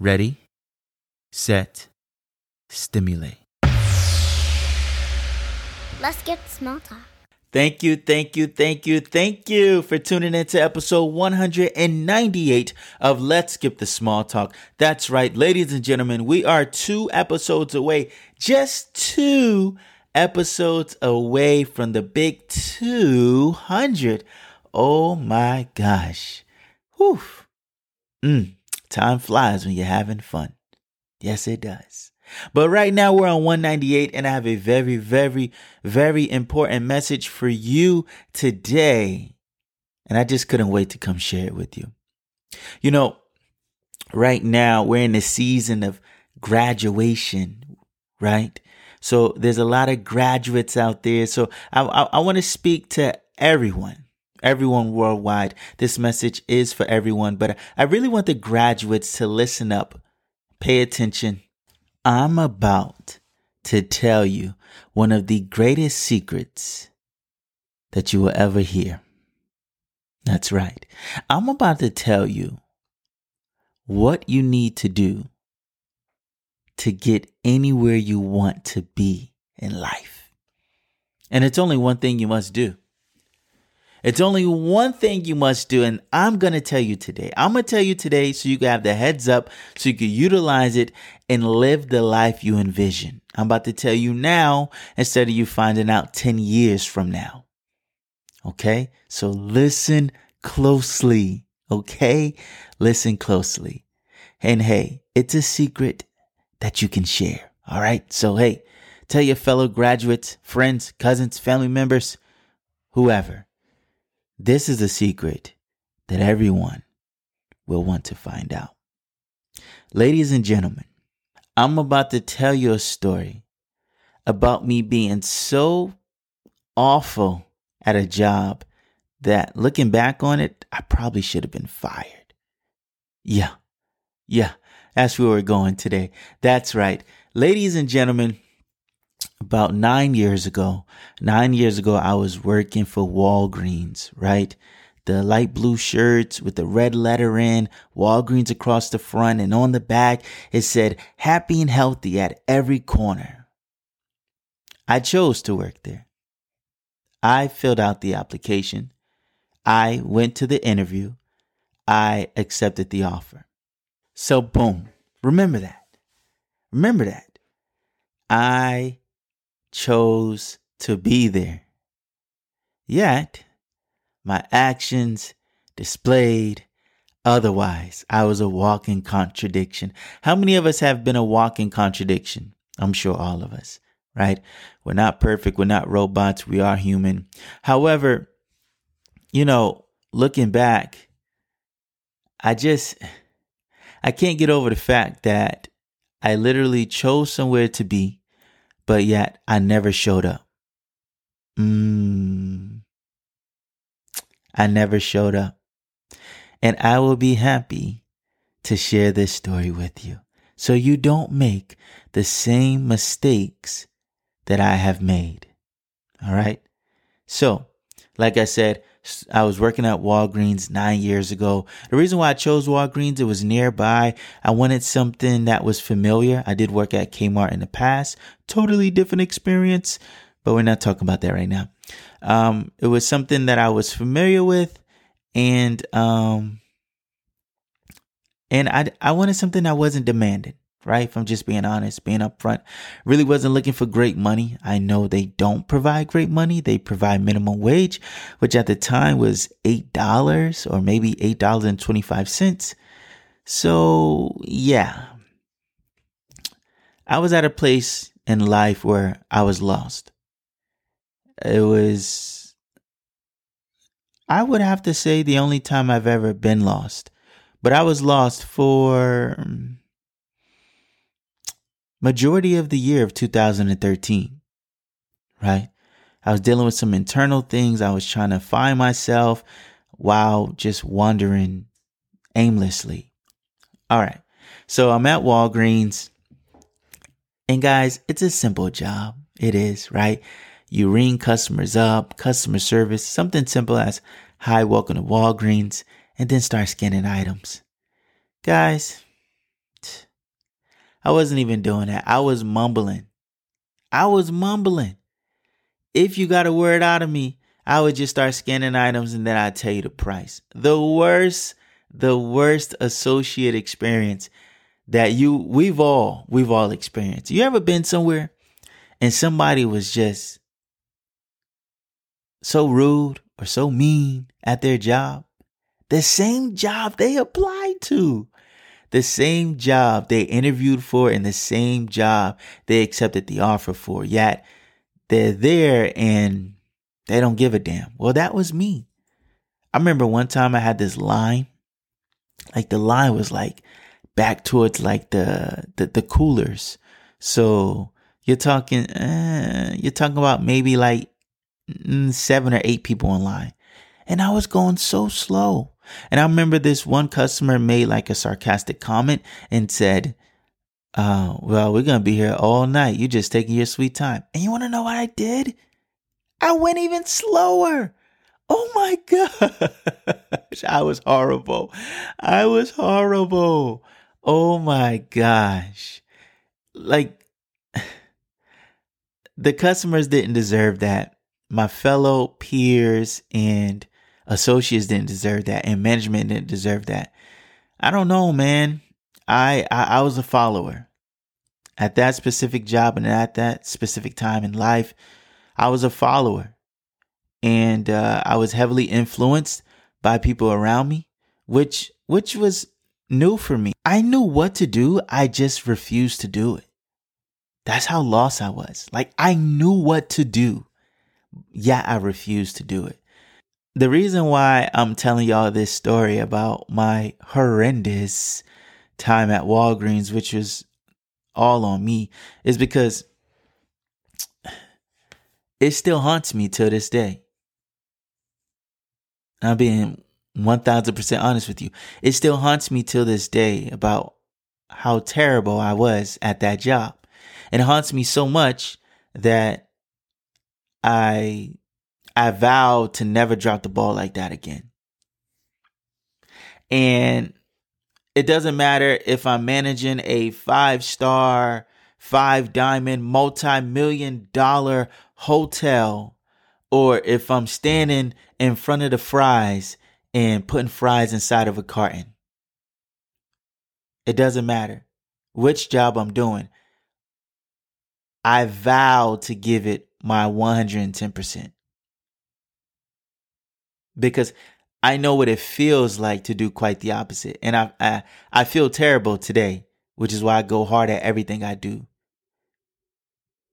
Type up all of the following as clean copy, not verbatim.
ready, set, stimulate. Let's Skip the Small Talk. Thank you for tuning in to episode 198 of Let's Skip the Small Talk. That's right, ladies and gentlemen, we are two episodes away, just two episodes away from the big 200. Oh my gosh. Whew. Time flies when you're having fun. Yes, it does. But right now we're on 198, and I have a very, very, very important message for you today. And I just couldn't wait to come share it with you. You know, right now we're in the season of graduation, right? So there's a lot of graduates out there. So I want to speak to everyone worldwide. This message is for everyone, but I really want the graduates to listen up, pay attention. I'm about to tell you one of the greatest secrets that you will ever hear. That's right. I'm about to tell you what you need to do to get anywhere you want to be in life. And it's only one thing you must do. And I'm going to tell you today. I'm going to tell you today so you can have the heads up, so you can utilize it and live the life you envision. I'm about to tell you now instead of you finding out 10 years from now. Okay? So listen closely. Okay? Listen closely. And hey, it's a secret that you can share. All right? So hey, tell your fellow graduates, friends, cousins, family members, whoever. This is a secret that everyone will want to find out. Ladies and gentlemen, I'm about to tell you a story about me being so awful at a job that looking back on it, I probably should have been fired. Yeah, that's where we're going today. That's right. Ladies and gentlemen, about 9 years ago, I was working for Walgreens, right? The light blue shirts with the red letter in, Walgreens across the front, and on the back, it said, happy and healthy at every corner. I chose to work there. I filled out the application. I went to the interview. I accepted the offer. So boom, remember that. I chose to be there. Yet, my actions displayed otherwise. I was a walking contradiction. How many of us have been a walking contradiction? I'm sure all of us, right? We're not perfect. We're not robots. We are human. However, you know, looking back, I can't get over the fact that I literally chose somewhere to be, but yet I never showed up. I never showed up. And I will be happy to share this story with you so you don't make the same mistakes that I have made. All right? So, like I said, I was working at Walgreens 9 years ago. The reason why I chose Walgreens, it was nearby. I wanted something that was familiar. I did work at Kmart in the past. Totally different experience, but we're not talking about that right now. It was something that I was familiar with, and I wanted something that wasn't demanded, right? If I'm just being honest, being upfront, really wasn't looking for great money. I know they don't provide great money. They provide minimum wage, which at the time was $8 or maybe $8.25. So yeah, I was at a place in life where I was lost. It was, I would have to say, the only time I've ever been lost. But I was lost for majority of the year of 2013, right? I was dealing with some internal things. I was trying to find myself while just wandering aimlessly. All right. So I'm at Walgreens. And guys, it's a simple job. It is, right? You ring customers up, customer service, something simple as, "Hi, welcome to Walgreens," and then start scanning items. Guys, I wasn't even doing that. I was mumbling. If you got a word out of me, I would just start scanning items and then I'd tell you the price. The worst associate experience that we've all experienced. You ever been somewhere and somebody was just so rude or so mean at their job? The same job they applied to, the same job they interviewed for, and the same job they accepted the offer for. Yet they're there and they don't give a damn. Well, that was me. I remember one time I had this line, like the line was like back towards like the coolers. So you're talking about maybe like 7 or 8 people in line. And I was going so slow. And I remember this one customer made like a sarcastic comment and said, "Well, we're going to be here all night. You just taking your sweet time." And you want to know what I did? I went even slower. Oh my gosh. I was horrible. Oh my gosh. Like, the customers didn't deserve that. My fellow peers and associates didn't deserve that, and management didn't deserve that. I don't know, man. I was a follower at that specific job and at that specific time in life. I was a follower, and I was heavily influenced by people around me, which was new for me. I knew what to do. I just refused to do it. That's how lost I was. Like, I knew what to do. Yeah, I refuse to do it. The reason why I'm telling y'all this story about my horrendous time at Walgreens, which was all on me, is because it still haunts me to this day. I'm being 1000% honest with you. It still haunts me till this day about how terrible I was at that job. And it haunts me so much that I vowed to never drop the ball like that again. And it doesn't matter if I'm managing a 5-star, 5-diamond, multi-million-dollar hotel, or if I'm standing in front of the fries and putting fries inside of a carton. It doesn't matter which job I'm doing. I vow to give it my 110%. Because I know what it feels like to do quite the opposite. And I feel terrible today, which is why I go hard at everything I do.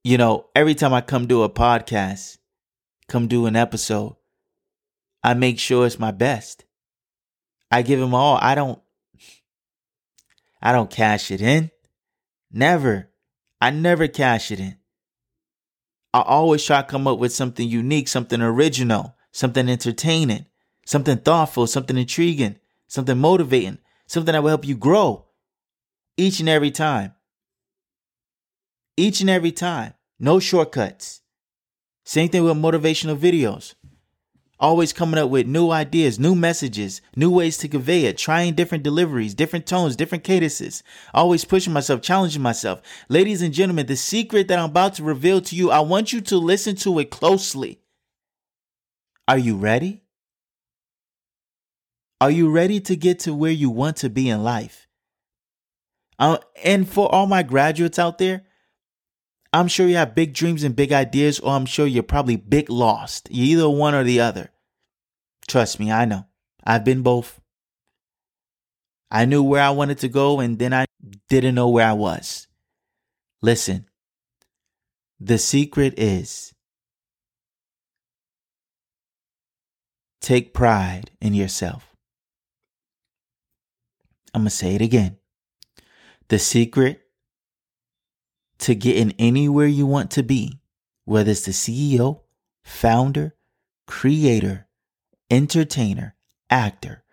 You know, every time I come do a podcast, come do an episode, I make sure it's my best. I give them all. I don't cash it in. Never. I never cash it in. I always try to come up with something unique, something original, something entertaining, something thoughtful, something intriguing, something motivating, something that will help you grow each and every time. Each and every time. No shortcuts. Same thing with motivational videos. Always coming up with new ideas, new messages, new ways to convey it, trying different deliveries, different tones, different cadences, always pushing myself, challenging myself. Ladies and gentlemen, the secret that I'm about to reveal to you, I want you to listen to it closely. Are you ready? Are you ready to get to where you want to be in life? And for all my graduates out there, I'm sure you have big dreams and big ideas, or I'm sure you're probably big lost. You're either one or the other. Trust me, I know. I've been both. I knew where I wanted to go, and then I didn't know where I was. Listen, the secret is take pride in yourself. I'm going to say it again. The secret to getting anywhere you want to be, whether it's the CEO, founder, creator, entertainer, actor,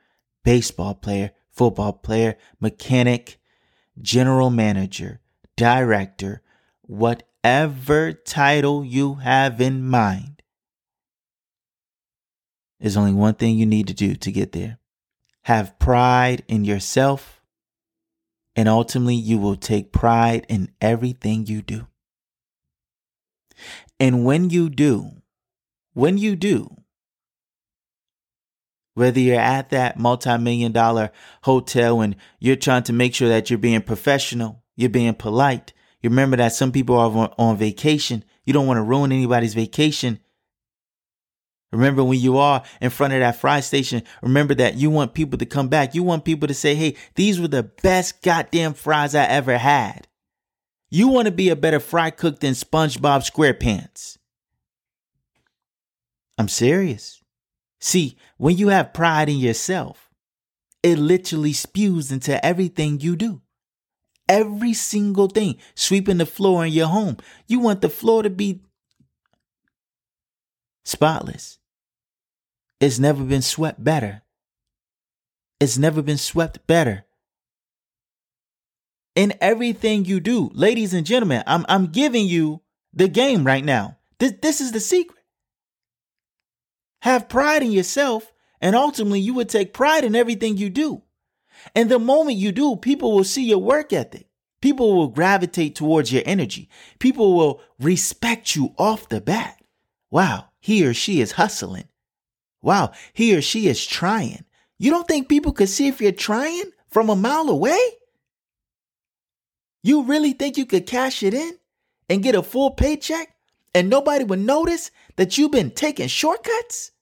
baseball player, football player, mechanic, general manager, director, whatever title you have in mind, there's only one thing you need to do to get there. Have pride in yourself, and ultimately you will take pride in everything you do. And when you do, whether you're at that multi-million-dollar hotel and you're trying to make sure that you're being professional, you're being polite. You remember that some people are on vacation. You don't want to ruin anybody's vacation. Remember when you are in front of that fry station, remember that you want people to come back. You want people to say, hey, these were the best goddamn fries I ever had. You want to be a better fry cook than SpongeBob SquarePants. I'm serious. See, when you have pride in yourself, it literally spews into everything you do. Every single thing. Sweeping the floor in your home. You want the floor to be spotless. It's never been swept better. It's never been swept better. In everything you do, ladies and gentlemen, I'm giving you the game right now. This is the secret. Have pride in yourself, and ultimately you would take pride in everything you do. And the moment you do, people will see your work ethic. People will gravitate towards your energy. People will respect you off the bat. Wow, he or she is hustling. Wow, he or she is trying. You don't think people could see if you're trying from a mile away? You really think you could cash it in and get a full paycheck and nobody would notice that you've been taking shortcuts?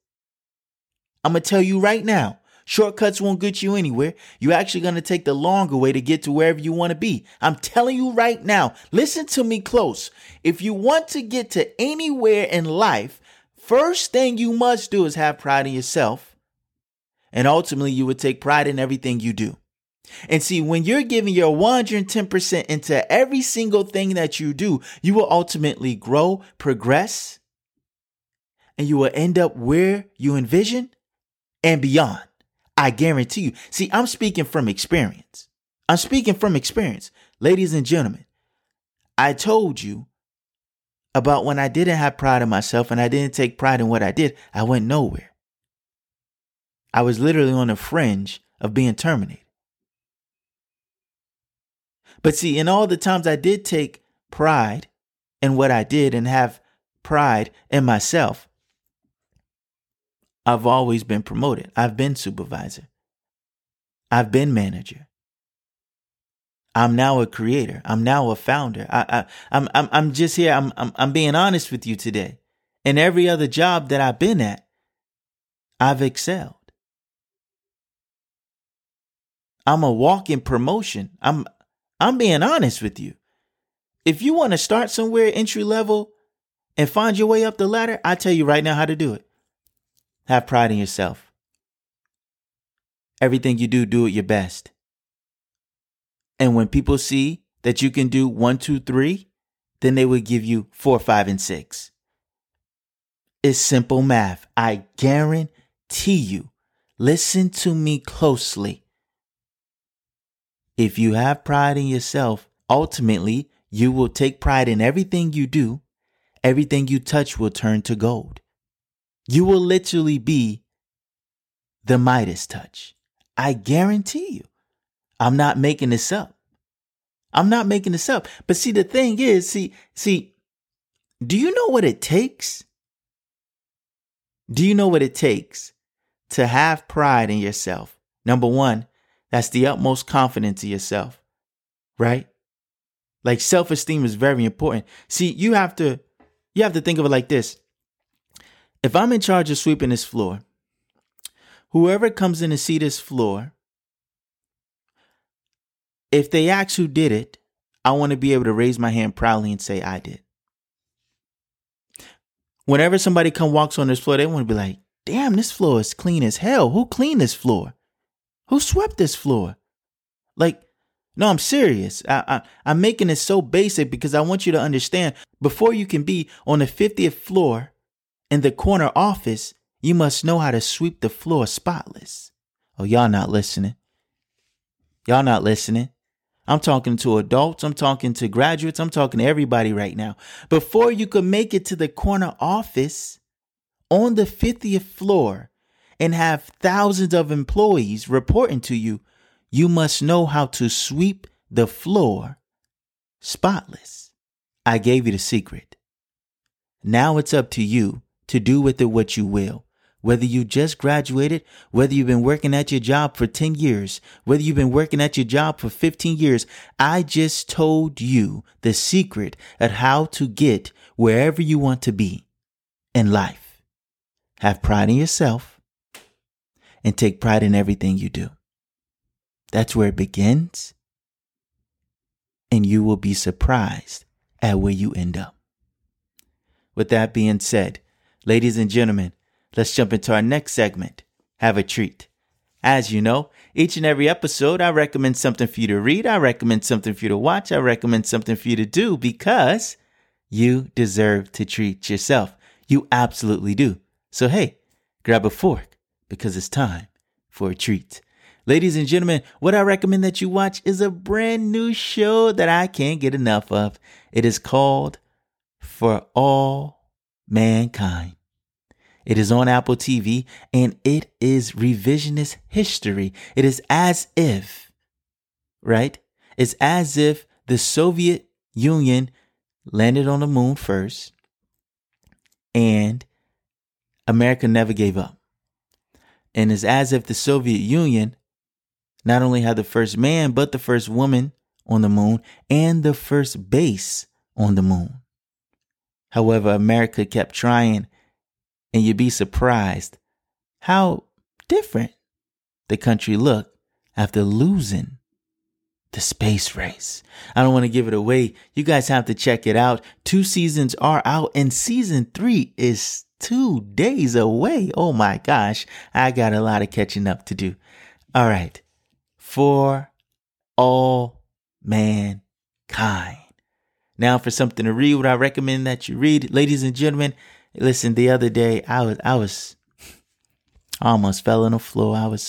I'm going to tell you right now, shortcuts won't get you anywhere. You're actually going to take the longer way to get to wherever you want to be. I'm telling you right now, listen to me close. If you want to get to anywhere in life, first thing you must do is have pride in yourself. And ultimately, you would take pride in everything you do. And see, when you're giving your 110% into every single thing that you do, you will ultimately grow, progress, and you will end up where you envision and beyond. I guarantee you. See, I'm speaking from experience. Ladies and gentlemen, I told you about when I didn't have pride in myself and I didn't take pride in what I did. I went nowhere. I was literally on the fringe of being terminated. But see, in all the times I did take pride in what I did and have pride in myself, I've always been promoted. I've been supervisor. I've been manager. I'm now a creator. I'm now a founder. I'm just here. I'm being honest with you today. In every other job that I've been at, I've excelled. I'm a walking promotion. I'm being honest with you. If you want to start somewhere entry level and find your way up the ladder, I tell you right now how to do it. Have pride in yourself. Everything you do it your best. And when people see that you can do 1, 2, 3, then they will give you 4, 5, and 6. It's simple math. I guarantee you. Listen to me closely. If you have pride in yourself, ultimately, you will take pride in everything you do. Everything you touch will turn to gold. You will literally be the Midas touch. I guarantee you. I'm not making this up. But see, the thing is, do you know what it takes? Do you know what it takes to have pride in yourself? Number one, that's the utmost confidence in yourself, right? Like self-esteem is very important. See, you have to think of it like this. If I'm in charge of sweeping this floor, whoever comes in to see this floor, if they ask who did it, I want to be able to raise my hand proudly and say I did. Whenever somebody walks on this floor, they want to be like, damn, this floor is clean as hell. Who cleaned this floor? Who swept this floor? Like, no, I'm serious. I'm making it so basic because I want you to understand, before you can be on the 50th floor in the corner office, you must know how to sweep the floor spotless. Oh, y'all not listening. Y'all not listening. I'm talking to adults. I'm talking to graduates. I'm talking to everybody right now. Before you could make it to the corner office on the 50th floor and have thousands of employees reporting to you, you must know how to sweep the floor spotless. I gave you the secret. Now it's up to you to do with it what you will. Whether you just graduated, whether you've been working at your job for 10 years, whether you've been working at your job for 15 years, I just told you the secret at how to get wherever you want to be in life. Have pride in yourself and take pride in everything you do. That's where it begins, and you will be surprised at where you end up. With that being said, ladies and gentlemen, let's jump into our next segment. Have a treat. As you know, each and every episode, I recommend something for you to read. I recommend something for you to watch. I recommend something for you to do because you deserve to treat yourself. You absolutely do. So, hey, grab a fork because it's time for a treat. Ladies and gentlemen, what I recommend that you watch is a brand new show that I can't get enough of. It is called For All Mankind. It is on Apple TV, and it is revisionist history. It is as if, right? It's as if the Soviet Union landed on the moon first, and America never gave up. And it's as if the Soviet Union not only had the first man, but the first woman on the moon and the first base on the moon. However, America kept trying, and you'd be surprised how different the country looked after losing the space race. I don't want to give it away. You guys have to check it out. 2 seasons are out, and season 3 is 2 days away. Oh my gosh, I got a lot of catching up to do. All right. For All Mankind. Now for something to read, what I recommend that you read, ladies and gentlemen, listen, the other day I almost fell on the floor. I was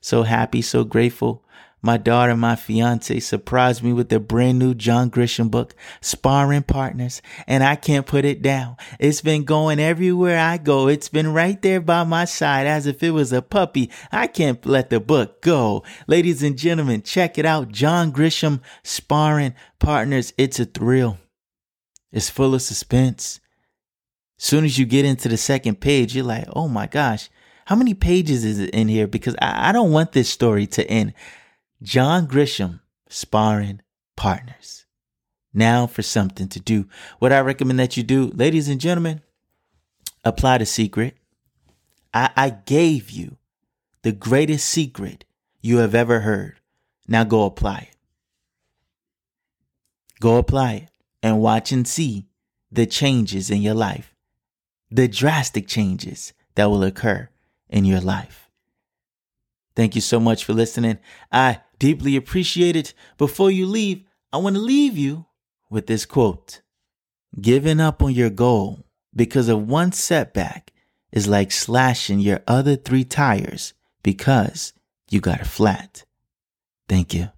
so happy, so grateful. My daughter, my fiance, surprised me with the brand new John Grisham book, Sparring Partners, and I can't put it down. It's been going everywhere I go. It's been right there by my side as if it was a puppy. I can't let the book go. Ladies and gentlemen, check it out. John Grisham, Sparring Partners. It's a thrill. It's full of suspense. Soon as you get into the second page, you're like, oh my gosh, how many pages is it in here? Because I don't want this story to end. John Grisham, Sparring Partners. Now for something to do. What I recommend that you do, ladies and gentlemen, apply the secret. I gave you the greatest secret you have ever heard. Now go apply it. Go apply it and watch and see the changes in your life. The drastic changes that will occur in your life. Thank you so much for listening. I deeply appreciate it. Before you leave, I want to leave you with this quote. Giving up on your goal because of one setback is like slashing your other 3 tires because you got a flat. Thank you.